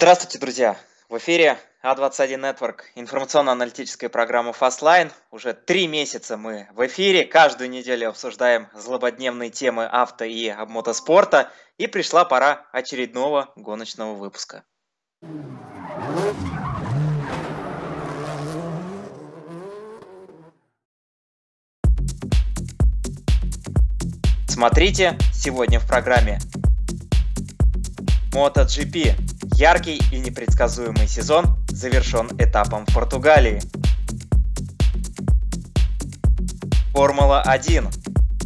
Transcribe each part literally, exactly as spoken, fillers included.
Здравствуйте, друзья! В эфире эй двадцать один Network, информационно-аналитическая программа Fastline. Уже три месяца мы в эфире, каждую неделю обсуждаем злободневные темы авто и мотоспорта, и пришла пора очередного гоночного выпуска. Смотрите сегодня в программе MotoGP. Яркий и непредсказуемый сезон завершен этапом в Португалии. Формула один.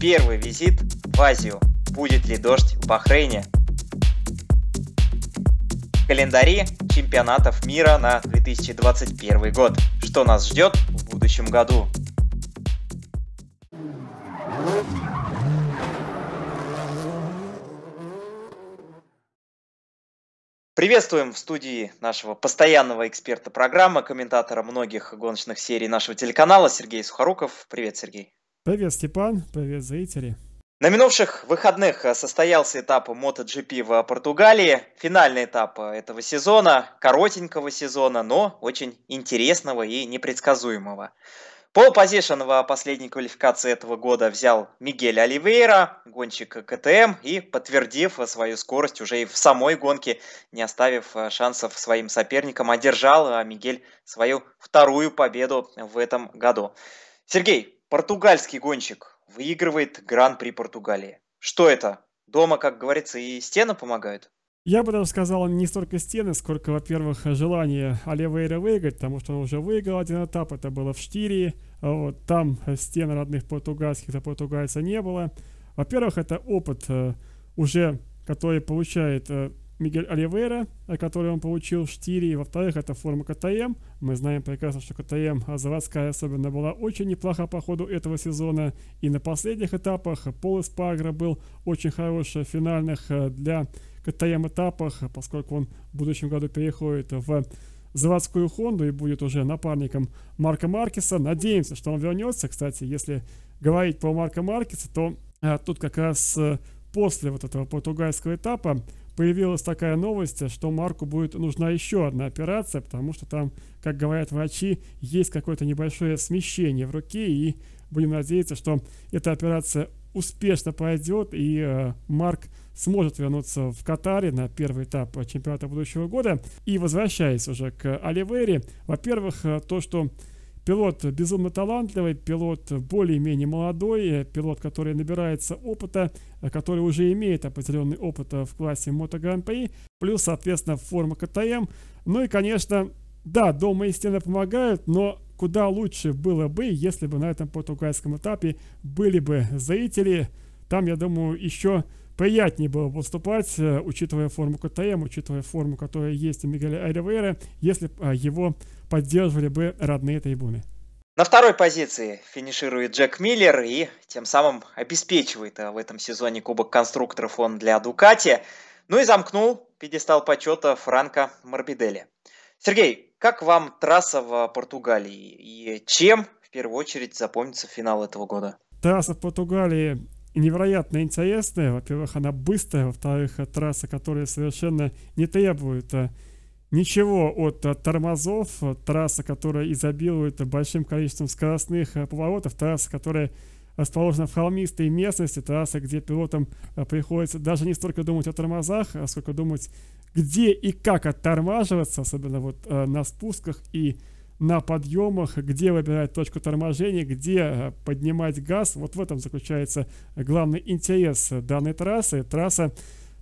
Первый визит в Азию. Будет ли дождь в Бахрейне? Календари чемпионатов мира на две тысячи двадцать первый год. Что нас ждет в будущем году? Приветствуем в студии нашего постоянного эксперта программы, комментатора многих гоночных серий нашего телеканала Сергей Сухоруков. Привет, Сергей. Привет, Степан. Привет, зрители. На минувших выходных состоялся этап MotoGP в Португалии. Финальный этап этого сезона, коротенького сезона, но очень интересного и непредсказуемого. Пол позишн в последней квалификации этого года взял Мигель Оливейра, гонщик ка тэ эм, и подтвердив свою скорость уже и в самой гонке, не оставив шансов своим соперникам, одержал Мигель свою вторую победу в этом году. Сергей, португальский гонщик выигрывает Гран-при Португалии. Что это? Дома, как говорится, и стены помогают? Я бы даже сказал, не столько стены, сколько, во-первых, желание Оливейра выиграть, потому что он уже выиграл один этап, это было в Штирии, вот, там стен родных португальских за португальца не было. Во-первых, это опыт уже, который получает Мигель Оливейра, который он получил в Штирии. Во-вторых, это форма ка тэ эм. Мы знаем прекрасно, что ка тэ эм заводская особенно была очень неплоха по ходу этого сезона, и на последних этапах Пол Эспаргаро был очень хорош в финальных для ка тэ эм этапах, поскольку он в будущем году переходит в заводскую Хонду и будет уже напарником Марка Маркеса. Надеемся, что он вернется. Кстати, если говорить про Марка Маркеса, то а, тут как раз после вот этого португальского этапа появилась такая новость, что Марку будет нужна еще одна операция, потому что там, как говорят врачи, есть какое-то небольшое смещение в руке, и будем надеяться, что эта операция успешно пройдет, и э, Марк сможет вернуться в Катаре на первый этап чемпионата будущего года. И возвращаясь уже к Оливейре, во-первых, то, что пилот безумно талантливый, пилот более-менее молодой, пилот, который набирается опыта, который уже имеет определенный опыт в классе MotoGP, плюс, соответственно, форма ка тэ эм. Ну и, конечно, да, дома и стены помогают, но куда лучше было бы, если бы на этом португальском этапе были бы зрители. Там, я думаю, еще приятнее было бы выступать, учитывая форму ка тэ эм, учитывая форму, которая есть у Мигеля Оливейра, если бы его поддерживали бы родные трибуны. На второй позиции финиширует Джек Миллер и тем самым обеспечивает в этом сезоне Кубок конструкторов он для Дукати. Ну и замкнул пьедестал почета Франко Морбиделли. Сергей, как вам трасса в Португалии и чем в первую очередь запомнится финал этого года? Трасса в Португалии невероятно интересная. Во-первых, она быстрая. Во-вторых, трасса, которая совершенно не требует ничего от тормозов. Трасса, которая изобилует большим количеством скоростных поворотов. Трасса, которая расположена в холмистой местности. Трасса, где пилотам приходится даже не столько думать о тормозах, сколько думать, где и как оттормаживаться. Особенно вот на спусках и на подъемах, где выбирать точку торможения, где поднимать газ. Вот в этом заключается главный интерес данной трассы. Трасса,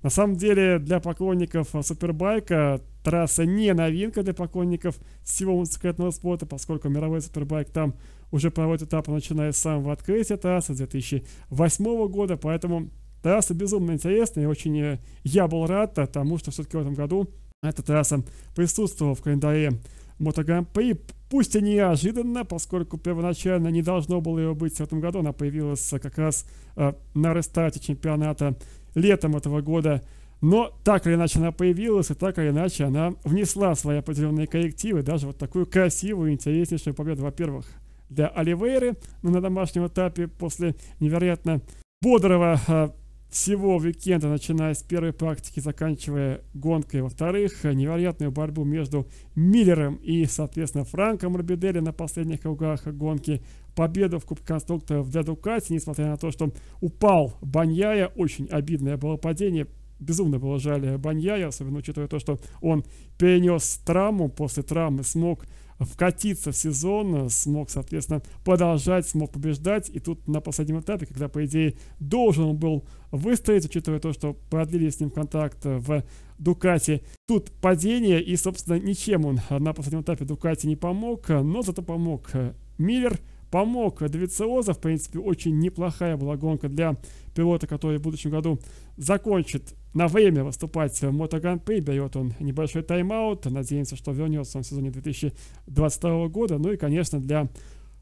на самом деле, для поклонников супербайка, трасса не новинка для поклонников всего мотоциклетного спорта, поскольку мировой супербайк там уже проводит этапы, начиная с самого открытия трассы две тысячи восьмого года, поэтому трасса безумно интересная, и очень я был рад тому, что все-таки в этом году эта трасса присутствовала в календаре MotoGP, пусть и неожиданно, поскольку первоначально не должно было ее быть в этом году. Она появилась как раз э, на рестарте чемпионата летом этого года, но так или иначе она появилась, и так или иначе она внесла свои определенные коррективы, даже вот такую красивую, интереснейшую победу, во-первых, для Оливейры на домашнем этапе после невероятно бодрого э, всего уикенда, начиная с первой практики, заканчивая гонкой. Во-вторых, невероятную борьбу между Миллером и, соответственно, Франко Морбиделли на последних кругах гонки. Победу в Кубке конструкторов для Дукати, несмотря на то, что упал Баньяя. Очень обидное было падение. Безумно было жаль Баньяя, особенно учитывая то, что он перенес травму. После травмы смог вкатиться в сезон, смог, соответственно, продолжать, смог побеждать. И тут на последнем этапе, когда, по идее, должен был выстроить, учитывая то, что продлили с ним контракт в Дукати, тут падение, и, собственно, ничем он на последнем этапе Дукати не помог, но зато помог Миллер, помог Довициоза. В принципе, очень неплохая была гонка для пилота, который в будущем году закончит на время выступать в MotoGP. Берет он небольшой тайм-аут. Надеемся, что вернется он в сезоне две тысячи двадцать второго года. Ну и, конечно, для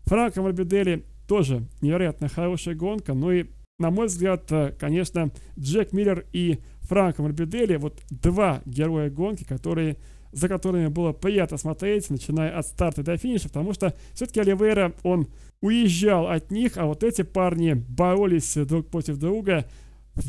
Франко Морбиделли тоже невероятно хорошая гонка. Ну и, на мой взгляд, конечно, Джек Миллер и Франко Морбиделли — вот два героя гонки, которые... за которыми было приятно смотреть, начиная от старта до финиша, потому что все-таки Оливейра, он уезжал от них, а вот эти парни боролись друг против друга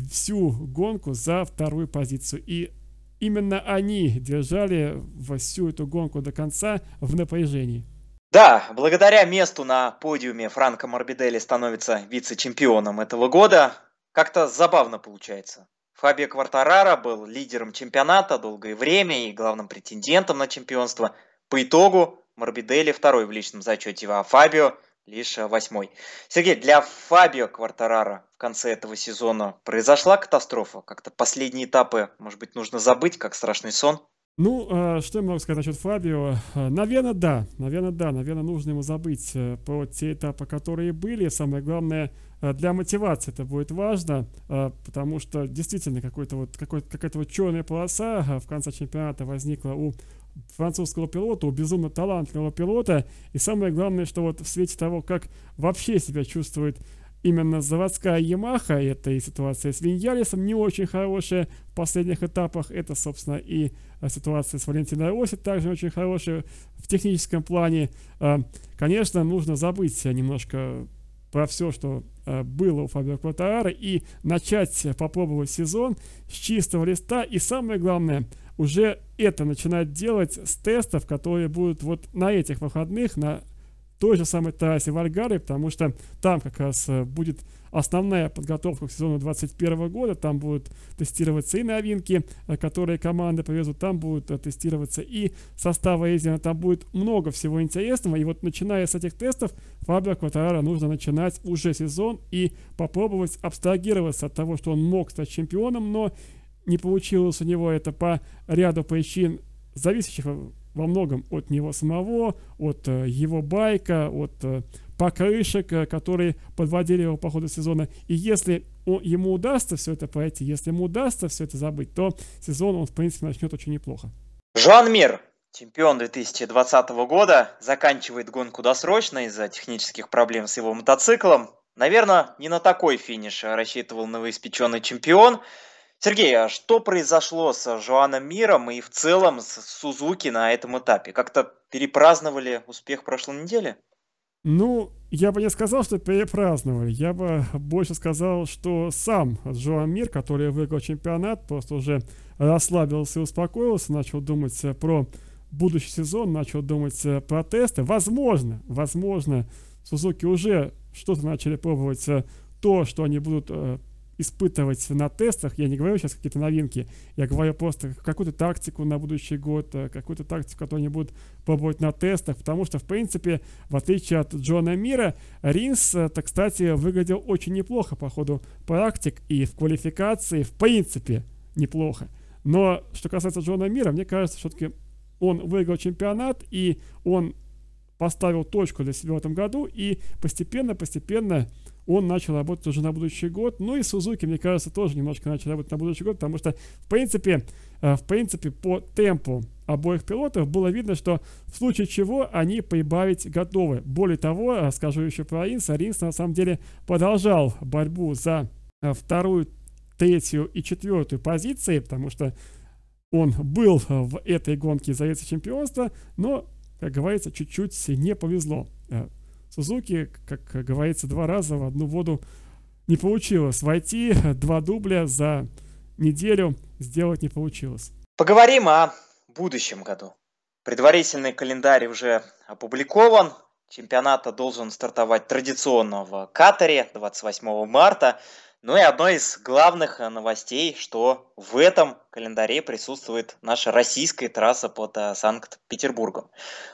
всю гонку за вторую позицию. И именно они держали всю эту гонку до конца в напряжении. Да, благодаря месту на подиуме Франко Морбиделли становится вице-чемпионом этого года. Как-то забавно получается. Фабио Куартараро был лидером чемпионата долгое время и главным претендентом на чемпионство. По итогу Морбиделли второй в личном зачете, а Фабио лишь восьмой. Сергей, для Фабио Куартараро в конце этого сезона произошла катастрофа? Как-то последние этапы, может быть, нужно забыть, как страшный сон? Ну, что я могу сказать насчет Фабио? Наверное, да. Наверное, да. Наверное, нужно ему забыть про те этапы, которые были. Самое главное, для мотивации это будет важно, потому что действительно какой-то вот, какой, какая-то вот черная полоса в конце чемпионата возникла у французского пилота, у безумно талантливого пилота. И самое главное, что вот в свете того, как вообще себя чувствует именно заводская Ямаха, это и ситуация с Виньялесом не очень хорошая в последних этапах, это, собственно, и ситуация с Валентино Росси также очень хорошая в техническом плане. Конечно, нужно забыть немножко про все, что было у Фабио Куартараро, и начать попробовать сезон с чистого листа. И самое главное, уже это начинать делать с тестов, которые будут вот на этих выходных, на той же самой трассе в Вальгарии, потому что там как раз будет основная подготовка к сезону двадцать первого года. Там будут тестироваться и новинки, которые команды повезут, там будут тестироваться и составы резина, там будет много всего интересного. И вот начиная с этих тестов, Фабио Куартараро нужно начинать уже сезон и попробовать абстрагироваться от того, что он мог стать чемпионом, но не получилось у него это по ряду причин, зависящих во многом от него самого, от его байка, от покрышек, которые подводили его по ходу сезона. И если он, ему удастся все это пройти, если ему удастся все это забыть, то сезон он, в принципе, начнет очень неплохо. Жоан Мир, чемпион две тысячи двадцатого года, заканчивает гонку досрочно из-за технических проблем с его мотоциклом. Наверное, не на такой финиш рассчитывал новоиспеченный чемпион. Сергей, а что произошло с Жоаном Миром и в целом с Сузуки на этом этапе? Как-то перепраздновали успех прошлой недели? Ну, я бы не сказал, что перепраздновали. Я бы больше сказал, что сам Жоан Мир, который выиграл чемпионат, просто уже расслабился и успокоился, начал думать про будущий сезон, начал думать про тесты. Возможно, возможно, Сузуки уже что-то начали пробовать, то, что они будут испытывать на тестах. Я не говорю сейчас какие-то новинки, я говорю просто какую-то тактику на будущий год, какую-то тактику, которую они будут пробовать на тестах, потому что, в принципе, в отличие от Жоана Мира, Ринс, так кстати, выглядел очень неплохо по ходу практик и в квалификации, в принципе, неплохо. Но что касается Жоана Мира, мне кажется, все-таки он выиграл чемпионат, и он поставил точку для себя в этом году, и постепенно-постепенно он начал работать уже на будущий год. Ну и Сузуки, мне кажется, тоже немножко начал работать на будущий год, потому что, в принципе, в принципе, по темпу обоих пилотов было видно, что в случае чего они прибавить готовы. Более того, скажу еще про Ринса. Ринс, на самом деле, продолжал борьбу за вторую, третью и четвертую позиции, потому что он был в этой гонке за вице-чемпионство, но, как говорится, чуть-чуть не повезло. Сузуки, как говорится, два раза в одну воду не получилось. Войти два дубля за неделю сделать не получилось. Поговорим о будущем году. Предварительный календарь уже опубликован. Чемпионат должен стартовать традиционно в Катаре двадцать восьмого марта. Ну и одной из главных новостей, что в этом календаре присутствует наша российская трасса под Санкт-Петербургом.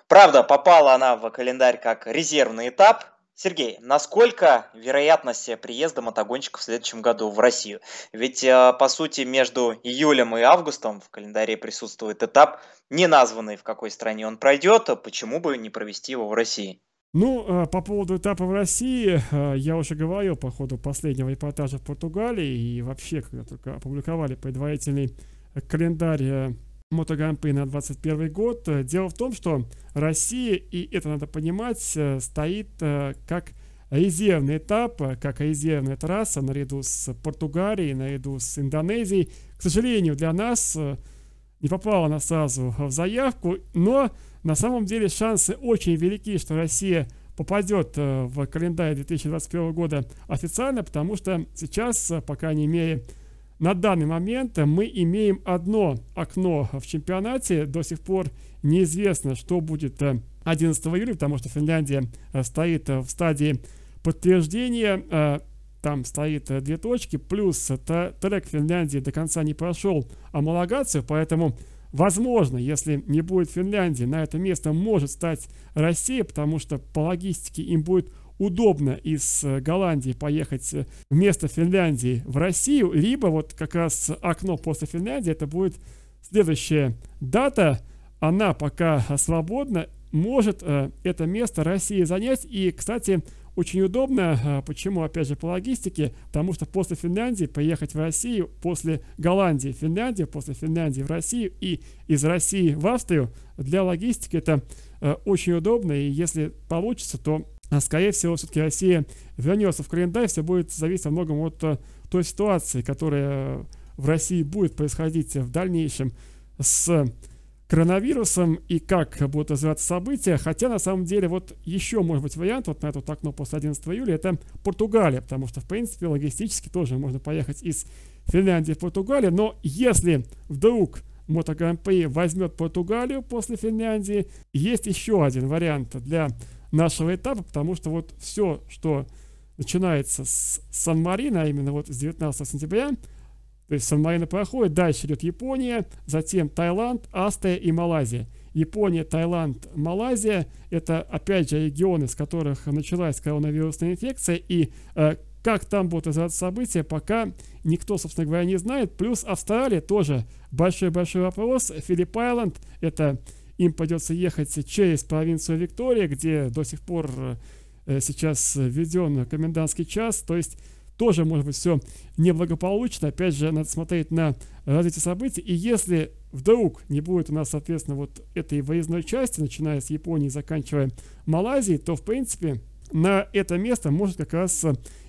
Правда, попала она в календарь как резервный этап. Сергей, насколько вероятность приезда мотогонщиков в следующем году в Россию? Ведь, по сути, между июлем и августом в календаре присутствует этап, не названный, в какой стране он пройдет, а почему бы не провести его в России? Ну, по поводу этапа в России, я уже говорил по ходу последнего репортажа в Португалии и вообще, когда только опубликовали предварительный календарь MotoGP на двадцать первый год. Дело в том, что Россия, и это надо понимать, стоит как резервный этап, как резервная трасса наряду с Португалией, наряду с Индонезией. К сожалению, для нас не попала она сразу в заявку, но на самом деле шансы очень велики, что Россия попадет в календарь две тысячи двадцать первого года официально, потому что сейчас, по крайней мере, на данный момент мы имеем одно окно в чемпионате. До сих пор неизвестно, что будет одиннадцатого июля, потому что Финляндия стоит в стадии подтверждения. Там стоит две точки, плюс трек Финляндии до конца не прошел омологацию, поэтому, возможно, если не будет Финляндии, на это место может стать Россия, потому что по логистике им будет удобно из Голландии поехать вместо Финляндии в Россию, либо вот как раз окно после Финляндии, это будет следующая дата, она пока свободна, может это место России занять. И, кстати, очень удобно, почему, опять же, по логистике, потому что после Финляндии поехать в Россию, после Голландии в Финляндию, после Финляндии в Россию и из России в Австрию, для логистики это очень удобно, и если получится, то скорее всего, все-таки Россия вернется в календарь, все будет зависеть во многом от той ситуации, которая в России будет происходить в дальнейшем с коронавирусом и как будут развиваться события. Хотя, на самом деле, вот еще может быть вариант, вот на это окно после одиннадцатого июля, это Португалия, потому что, в принципе, логистически тоже можно поехать из Финляндии в Португалию, но если вдруг MotoGP возьмет Португалию после Финляндии, есть еще один вариант для нашего этапа, потому что вот все, что начинается с Сан-Марино, а именно вот с девятнадцатого сентября, то есть Сан-Марино проходит, дальше идет Япония, затем Таиланд, Австрия и Малайзия. Япония, Таиланд, Малайзия – это, опять же, регионы, с которых началась коронавирусная инфекция, и э, как там будут развиваться события, пока никто, собственно говоря, не знает. Плюс Австралия тоже большой-большой вопрос. Филипп-Айленд – это им придется ехать через провинцию Виктория, где до сих пор э, сейчас введен комендантский час. То есть тоже, может быть, все неблагополучно. Опять же, надо смотреть на развитие событий. И если вдруг не будет у нас, соответственно, вот этой выездной части, начиная с Японии, заканчивая Малайзией, то, в принципе, на это место может как раз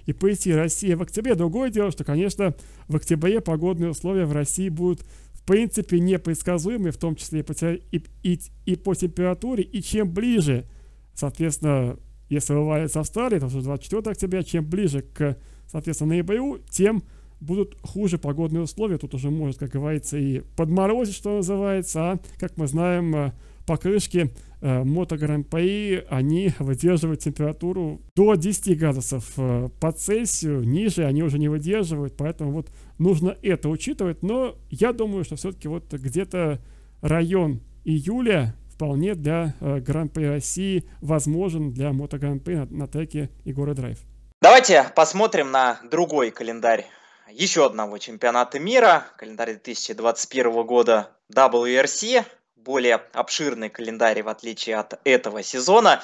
и пойти Россия в октябре. Другое дело, что, конечно, в октябре погодные условия в России будут в принципе непредсказуемые, в том числе и по, и, и, и по температуре, и чем ближе, соответственно, если вывалится Австралия, то уже двадцать четвёртого октября, чем ближе к, соответственно, ноябрю, тем будут хуже погодные условия, тут уже может, как говорится, и подморозить, что называется, а, как мы знаем, покрышки MotoGP, они выдерживают температуру до десяти градусов по Цельсию, ниже они уже не выдерживают, поэтому вот нужно это учитывать, но я думаю, что все-таки вот где-то район июля вполне для Гран-при России возможен для MotoGP на, на треке Егора Драйв. Давайте посмотрим на другой календарь еще одного чемпионата мира, календарь две тысячи двадцать первого года дабл ю ар си. Более обширный календарь, в отличие от этого сезона.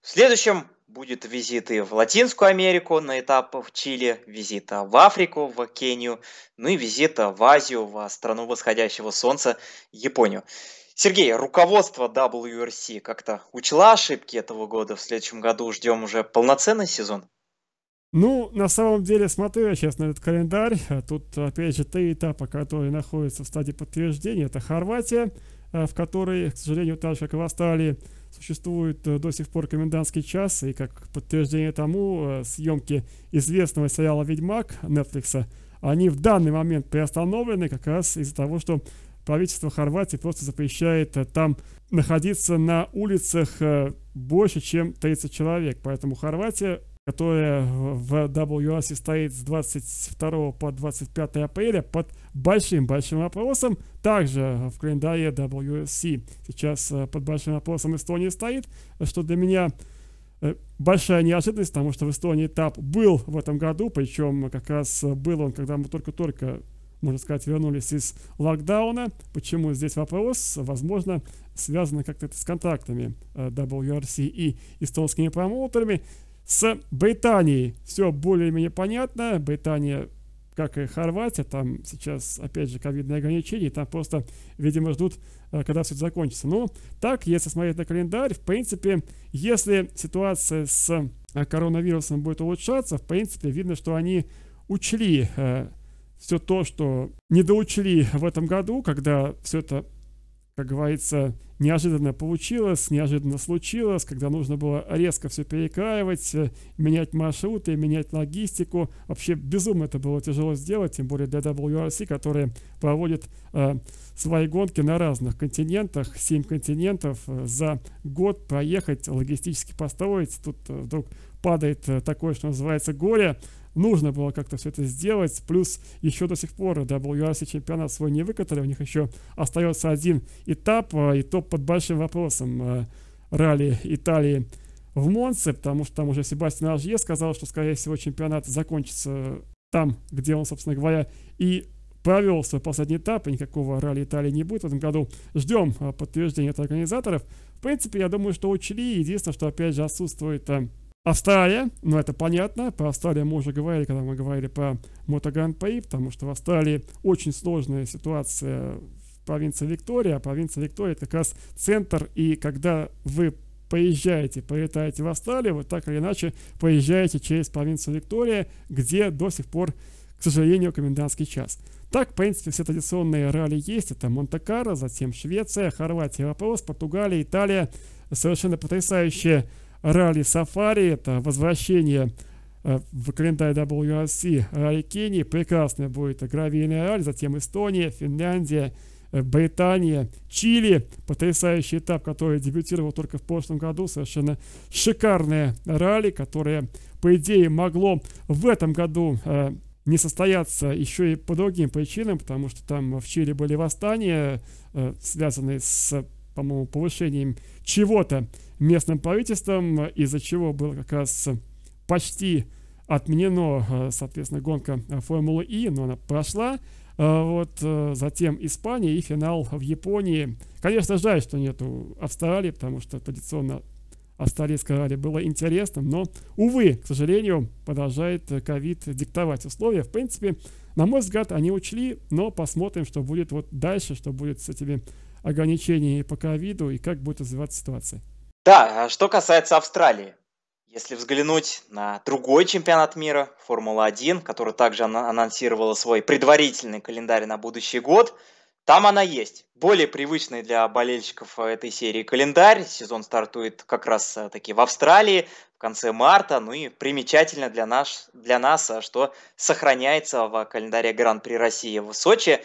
В следующем будет визиты в Латинскую Америку на этап в Чили, визит в Африку, в Кению, ну и визит в Азию, в страну восходящего солнца, Японию. Сергей, руководство дабл ю ар си как-то учла ошибки этого года? В следующем году ждем уже полноценный сезон? Ну, на самом деле, смотрю я сейчас на этот календарь. Тут, опять же, три этапа, которые находятся в стадии подтверждения. Это Хорватия, в которой, к сожалению, так же, как и в Австралии, существует до сих пор комендантский час, и как подтверждение тому, съемки известного сериала «Ведьмак» Netflix, они в данный момент приостановлены как раз из-за того, что правительство Хорватии просто запрещает там находиться на улицах больше, чем тридцать человек. Поэтому Хорватия, которая в дабл ю ар си стоит с двадцать второго по двадцать пятое апреля, под большим-большим вопросом. Также в календаре дабл ю ар си сейчас под большим вопросом Эстония стоит, что для меня большая неожиданность, потому что в Эстонии этап был в этом году, причем как раз был он, когда мы только-только, можно сказать, вернулись из локдауна. Почему здесь вопрос? Возможно, связано как-то это с контрактами дабл ю ар си и эстонскими промоутерами. С Британией все более-менее понятно. Британия, как и Хорватия, там сейчас, опять же, ковидные ограничения, там просто, видимо, ждут, когда все это закончится. Ну, так, если смотреть на календарь, в принципе, если ситуация с коронавирусом будет улучшаться, в принципе, видно, что они учли все то, что недоучли в этом году, когда все это, как говорится, неожиданно получилось, неожиданно случилось, когда нужно было резко все перекраивать, менять маршруты, менять логистику. Вообще безумно это было тяжело сделать, тем более для дабл ю ар си, которые проводят э, свои гонки на разных континентах, семь континентов за год проехать, логистически построить. Тут вдруг падает такое, что называется, горе. Нужно было как-то все это сделать, плюс еще до сих пор дабл ю ар си чемпионат свой не выкатали, у них еще остается один этап, и то под большим вопросом ралли Италии в Монце, потому что там уже Себастьян Ажье сказал, что, скорее всего, чемпионат закончится там, где он, собственно говоря, и провел свой последний этап, и никакого ралли Италии не будет в этом году. Ждем подтверждения от организаторов. В принципе, я думаю, что учли, единственное, что, опять же, отсутствует Австралия, ну это понятно, про Австралию мы уже говорили, когда мы говорили про MotoGP, потому что в Австралии очень сложная ситуация в провинции Виктория, а провинция Виктория это как раз центр, и когда вы поезжаете, прилетаете в Австралию, вы так или иначе поезжаете через провинцию Виктория, где до сих пор, к сожалению, комендантский час. Так, в принципе, все традиционные ралли есть, это Монте-Карло, затем Швеция, Хорватия вопрос, Португалия, Италия, совершенно потрясающая ралли-сафари, это возвращение э, в календарь дабл ю ар си ралли Кении, прекрасная будет гравийная ралли, затем Эстония, Финляндия, э, Британия, Чили, потрясающий этап, который дебютировал только в прошлом году, совершенно шикарное ралли, которое, по идее, могло в этом году э, не состояться еще и по другим причинам, потому что там в Чили были восстания, э, связанные с, по-моему, повышением чего-то местным правительством, из-за чего было как раз почти отменено, соответственно, гонка Формулы И, но она прошла. Вот, затем Испания и финал в Японии. Конечно, жаль, что нету Австралии, потому что традиционно австралийское ралли было интересным, но, увы, к сожалению, продолжает ковид диктовать условия. В принципе, на мой взгляд, они учли, но посмотрим, что будет вот дальше, что будет с этими ограничениями по ковиду и как будет развиваться ситуация. Да, а что касается Австралии, если взглянуть на другой чемпионат мира, Формула один, который также анонсировала свой предварительный календарь на будущий год, там она есть. Более привычный для болельщиков этой серии календарь. Сезон стартует как раз таки в Австралии в конце марта. Ну и примечательно для нас, для нас что сохраняется в календаре Гран-при России в Сочи.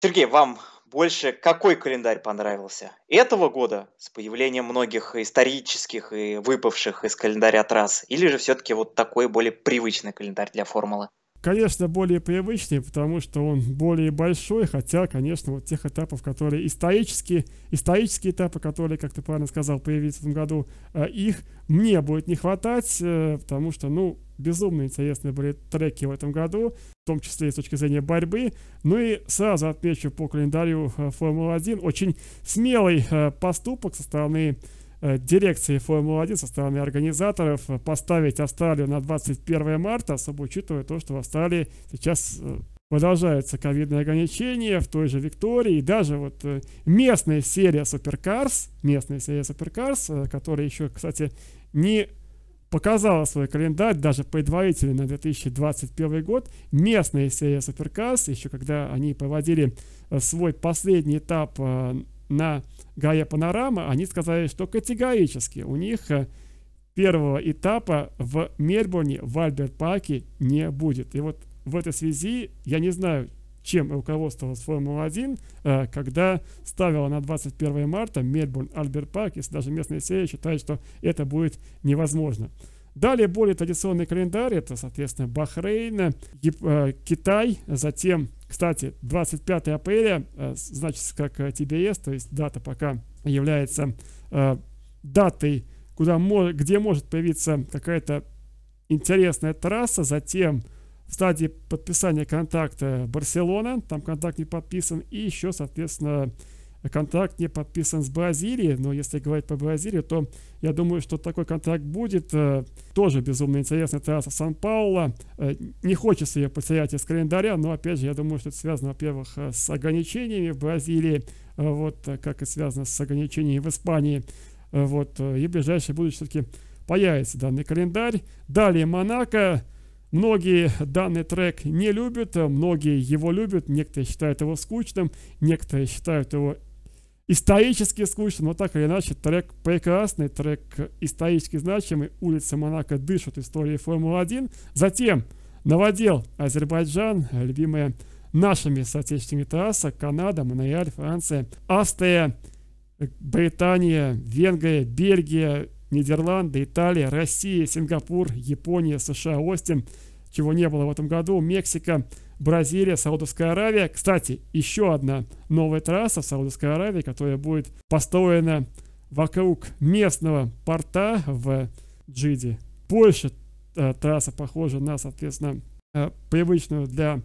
Сергей, вам больше какой календарь понравился этого года с появлением многих исторических и выпавших из календаря трасс? Или же все-таки вот такой более привычный календарь для формулы? Конечно, более привычный, потому что он более большой, хотя, конечно, вот тех этапов, которые исторические, исторические этапы, которые, как ты правильно сказал, появились в этом году, их мне будет не хватать, потому что, ну, безумно интересные были треки в этом году, в том числе и с точки зрения борьбы. Ну и сразу отмечу по календарю Формулы один очень смелый поступок со стороны дирекции Формулы один, со стороны организаторов, поставить Австралию на двадцать первое марта, особо учитывая то, что в Австралии сейчас продолжаются ковидные ограничения, в той же Виктории, и даже вот местная серия Суперкарс, местная серия Суперкарс, которая еще, кстати, не показала свой календарь, даже предварительный, на две тысячи двадцать первый год. Местная серия Суперкарс, еще когда они проводили свой последний этап на Гайя Панорама, они сказали, что категорически у них первого этапа в Мельбурне, в Альберт-парке не будет. И вот в этой связи я не знаю, чем руководствовалась Формула один, когда ставила на двадцать первое марта Мельбурн, Альберт-парк, если даже местные СЕА считают, что это будет невозможно. Далее более традиционный календарь, это, соответственно, Бахрейн, Китай, затем, кстати, двадцать пятое апреля, значит, как Ти Би Эс, то есть дата пока является датой, куда, где может появиться какая-то интересная трасса, затем в стадии подписания контракта Барселона, там контракт не подписан, и еще, соответственно, контракт не подписан с Бразилией, но если говорить по Бразилии, то я думаю, что такой контракт будет. Тоже безумно интересная трасса Сан-Пауло. Не хочется ее потерять из календаря, но опять же, я думаю, что это связано, во-первых, с ограничениями в Бразилии, вот как и связано с ограничениями в Испании. Вот, и в ближайшее будущее все-таки появится данный календарь. Далее Монако. Многие данный трек не любят, многие его любят, некоторые считают его скучным, некоторые считают его исторически скучным, но так или иначе трек прекрасный, трек исторически значимый, улицы Монако дышат историей Формулы один. Затем новодел Азербайджан, любимая нашими соотечественниками трасса, Канада, Монреаль, Франция, Австрия, Британия, Венгрия, Бельгия, Нидерланды, Италия, Россия, Сингапур, Япония, США, Остин, чего не было в этом году, Мексика, Бразилия, Саудовская Аравия. Кстати, еще одна новая трасса в Саудовской Аравии, которая будет построена вокруг местного порта в Джиде. Польша, трасса похожа на, соответственно, привычную для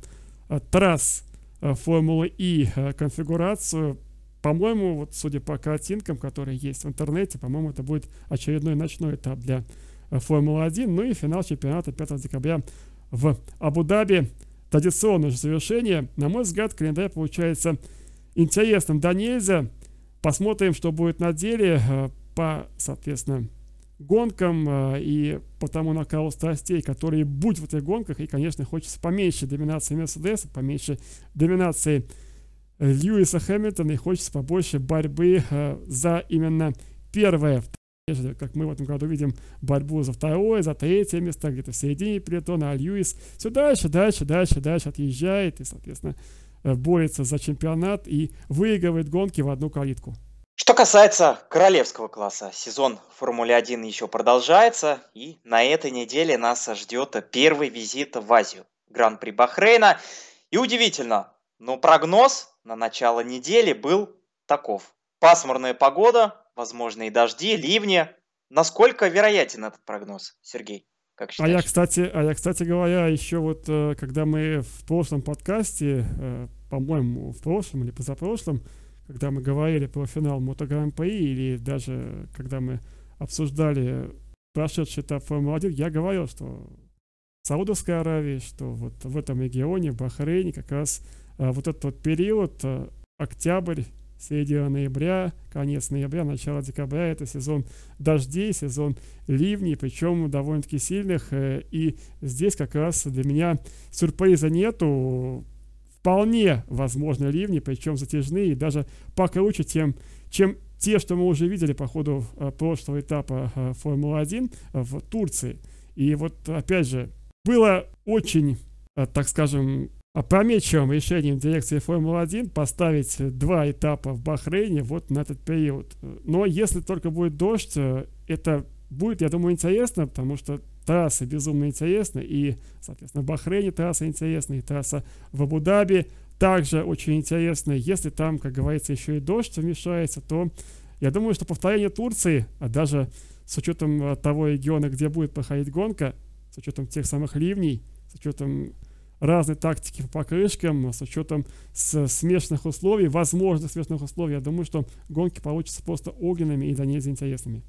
трасс Формулы И конфигурацию. По-моему, вот судя по картинкам, которые есть в интернете, по-моему, это будет очередной ночной этап для Формулы один. Ну и финал чемпионата пятого декабря в Абу-Даби. Традиционное же завершение. На мой взгляд, календарь получается интересным до нельзя. Посмотрим, что будет на деле по, соответственно, гонкам и по тому накалу страстей, которые будут в этих гонках. И, конечно, хочется поменьше доминации Мерседеса, поменьше доминации Льюиса Хэмилтона, и хочется побольше борьбы э, за именно первое, второе, как мы в этом году видим, борьбу за второе, за третье место, где-то в середине пелотона, а Льюис все дальше, дальше, дальше, дальше отъезжает и, соответственно, борется за чемпионат и выигрывает гонки в одну калитку. Что касается королевского класса, сезон Формулы один еще продолжается, и на этой неделе нас ждет первый визит в Азию, Гран-при Бахрейна, и удивительно, но прогноз на начало недели был таков. Пасмурная погода, возможные дожди, ливни. Насколько вероятен этот прогноз, Сергей? Как считаешь? А я, кстати, а я, кстати говоря, еще вот, когда мы в прошлом подкасте, по-моему, в прошлом или позапрошлом, когда мы говорили про финал MotoGP или даже когда мы обсуждали прошедший этап Формулы один, я говорил, что в Саудовской Аравии, что вот в этом регионе, в Бахрейне, как раз вот этот вот период, октябрь, середина ноября, конец ноября, начало декабря, это сезон дождей, сезон ливней, причем довольно-таки сильных, и здесь как раз для меня сюрприза нету, вполне возможны ливни, причем затяжные, и даже покруче, тем, чем те, что мы уже видели по ходу прошлого этапа Формулы один в Турции. И вот опять же, было очень, так скажем, опрометчивым решением дирекции Формулы один поставить два этапа в Бахрейне вот на этот период. Но если только будет дождь, это будет, я думаю, интересно, потому что трассы безумно интересны, и, соответственно, в Бахрейне трасса интересна, и трасса в Абу-Даби также очень интересна. Если там, как говорится, еще и дождь вмешается, то я думаю, что повторение Турции, а даже с учетом того региона, где будет проходить гонка, с учетом тех самых ливней, с учетом разные тактики по покрышкам, с учетом смешанных условий, возможных смешанных условий, я думаю, что гонки получатся просто огненными и до нельзя интересными.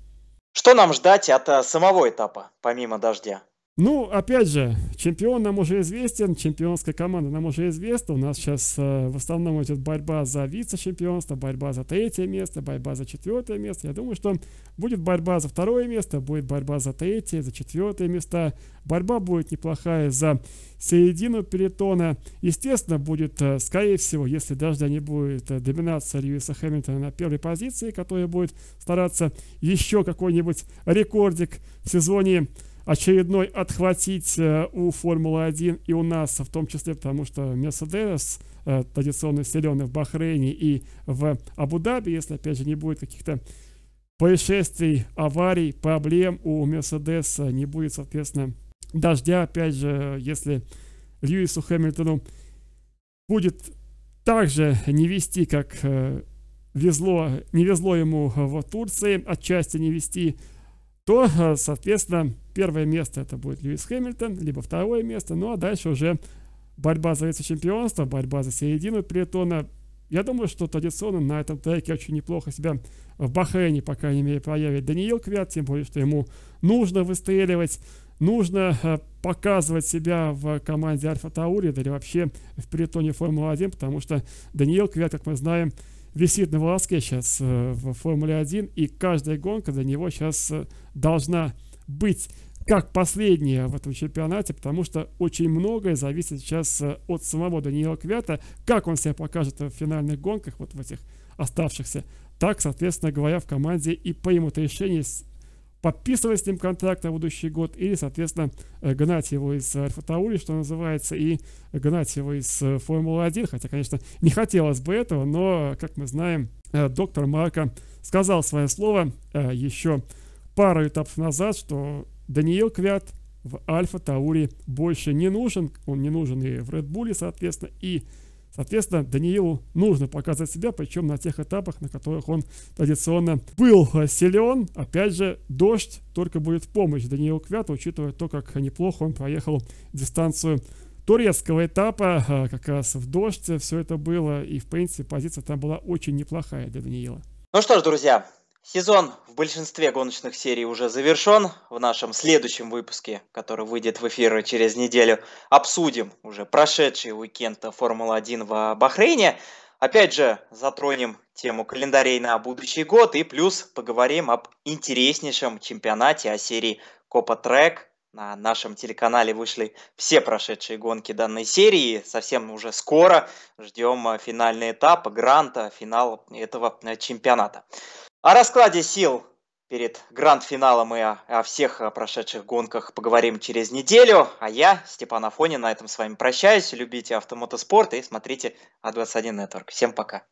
Что нам ждать от самого этапа, помимо дождя? Ну, опять же, чемпион нам уже известен, чемпионская команда нам уже известна. У нас сейчас э, в основном идет борьба за вице-чемпионство, борьба за третье место, борьба за четвертое место. Я думаю, что будет борьба за второе место, будет борьба за третье, за четвертое места. Борьба будет неплохая за середину пелотона. Естественно, будет, э, скорее всего, если дождя не будет, э, доминация Льюиса Хэмилтона на первой позиции, который будет стараться еще какой-нибудь рекордик в сезоне очередной отхватить э, у Формулы один и у нас в том числе, потому что Мерседес э, традиционно силен в Бахрейне и в Абу-Даби, если опять же не будет каких-то происшествий, аварий, проблем у Мерседеса, не будет, соответственно, дождя, опять же, если Льюису Хэмилтону будет также не вести, как э, везло, не везло ему в Турции, отчасти не вести, то, соответственно, первое место это будет Льюис Хэмилтон, либо второе место, ну а дальше уже борьба за вице-чемпионство, борьба за середину пелотона. Я думаю, что традиционно на этом треке очень неплохо себя в Бахрейне, по крайней мере, проявит Даниил Квят, тем более, что ему нужно выстреливать, нужно показывать себя в команде Альфа Таури, да или вообще в пелотоне Формулы один, потому что Даниил Квят, как мы знаем, висит на волоске сейчас э, в Формуле один, и каждая гонка для него сейчас э, должна быть как последняя в этом чемпионате, потому что очень многое зависит сейчас э, от самого Даниила Квята, как он себя покажет в финальных гонках, вот в этих оставшихся, так, соответственно говоря, в команде и примут решение подписывать с ним контракт на будущий год или, соответственно, э, гнать его из Альфа Таури, что называется, и гнать его из э, Формулы один, хотя, конечно, не хотелось бы этого, но, как мы знаем, э, доктор Марко сказал свое слово э, еще пару этапов назад, что Даниил Квят в Альфа Таури больше не нужен, он не нужен и в Ред Булле, соответственно, и соответственно, Даниилу нужно показать себя, причем на тех этапах, на которых он традиционно был силен. Опять же, дождь только будет в помощь Даниилу Квяту, учитывая то, как неплохо он проехал дистанцию турецкого этапа. Как раз в дождь все это было, и, в принципе, позиция там была очень неплохая для Даниила. Ну что ж, друзья, сезон в большинстве гоночных серий уже завершен. В нашем следующем выпуске, который выйдет в эфир через неделю, обсудим уже прошедший уикенд Формулы один в Бахрейне. Опять же, затронем тему календарей на будущий год и плюс поговорим об интереснейшем чемпионате, о серии Копа Трек. На нашем телеканале вышли все прошедшие гонки данной серии. Совсем уже скоро ждем финальный этап, гранта, финал этого чемпионата. О раскладе сил перед гранд-финалом и о, о всех прошедших гонках поговорим через неделю. А я, Степан Афонин, на этом с вами прощаюсь. Любите автомотоспорт и смотрите а двадцать один Network. Всем пока.